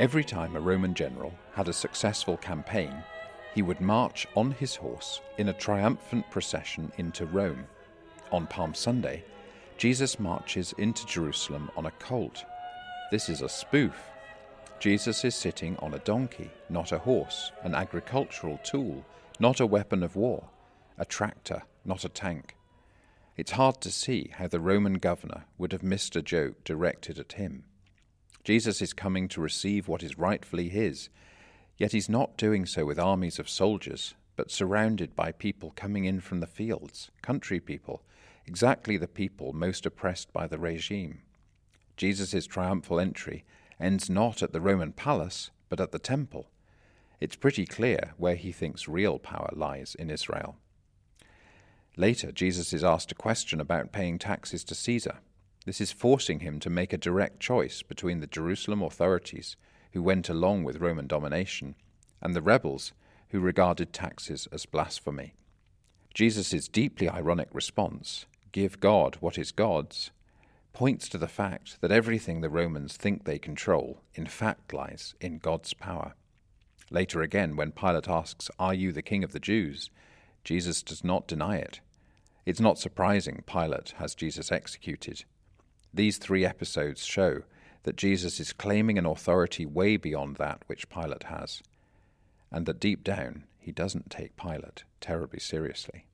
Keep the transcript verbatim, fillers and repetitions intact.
Every time a Roman general had a successful campaign, he would march on his horse in a triumphant procession into Rome. On Palm Sunday, Jesus marches into Jerusalem on a colt. This is a spoof. Jesus is sitting on a donkey, not a horse, an agricultural tool, not a weapon of war, a tractor, not a tank. It's hard to see how the Roman governor would have missed a joke directed at him. Jesus is coming to receive what is rightfully his, yet he's not doing so with armies of soldiers, but surrounded by people coming in from the fields, country people, exactly the people most oppressed by the regime. Jesus' triumphal entry ends not at the Roman palace, but at the temple. It's pretty clear where he thinks real power lies in Israel. Later, Jesus is asked a question about paying taxes to Caesar. This is forcing him to make a direct choice between the Jerusalem authorities, who went along with Roman domination, and the rebels, who regarded taxes as blasphemy. Jesus' deeply ironic response, "Give God what is God's," points to the fact that everything the Romans think they control, in fact, lies in God's power. Later again, when Pilate asks, "Are you the king of the Jews?" Jesus does not deny it. It's not surprising Pilate has Jesus executed. These three episodes show that Jesus is claiming an authority way beyond that which Pilate has, and that deep down he doesn't take Pilate terribly seriously.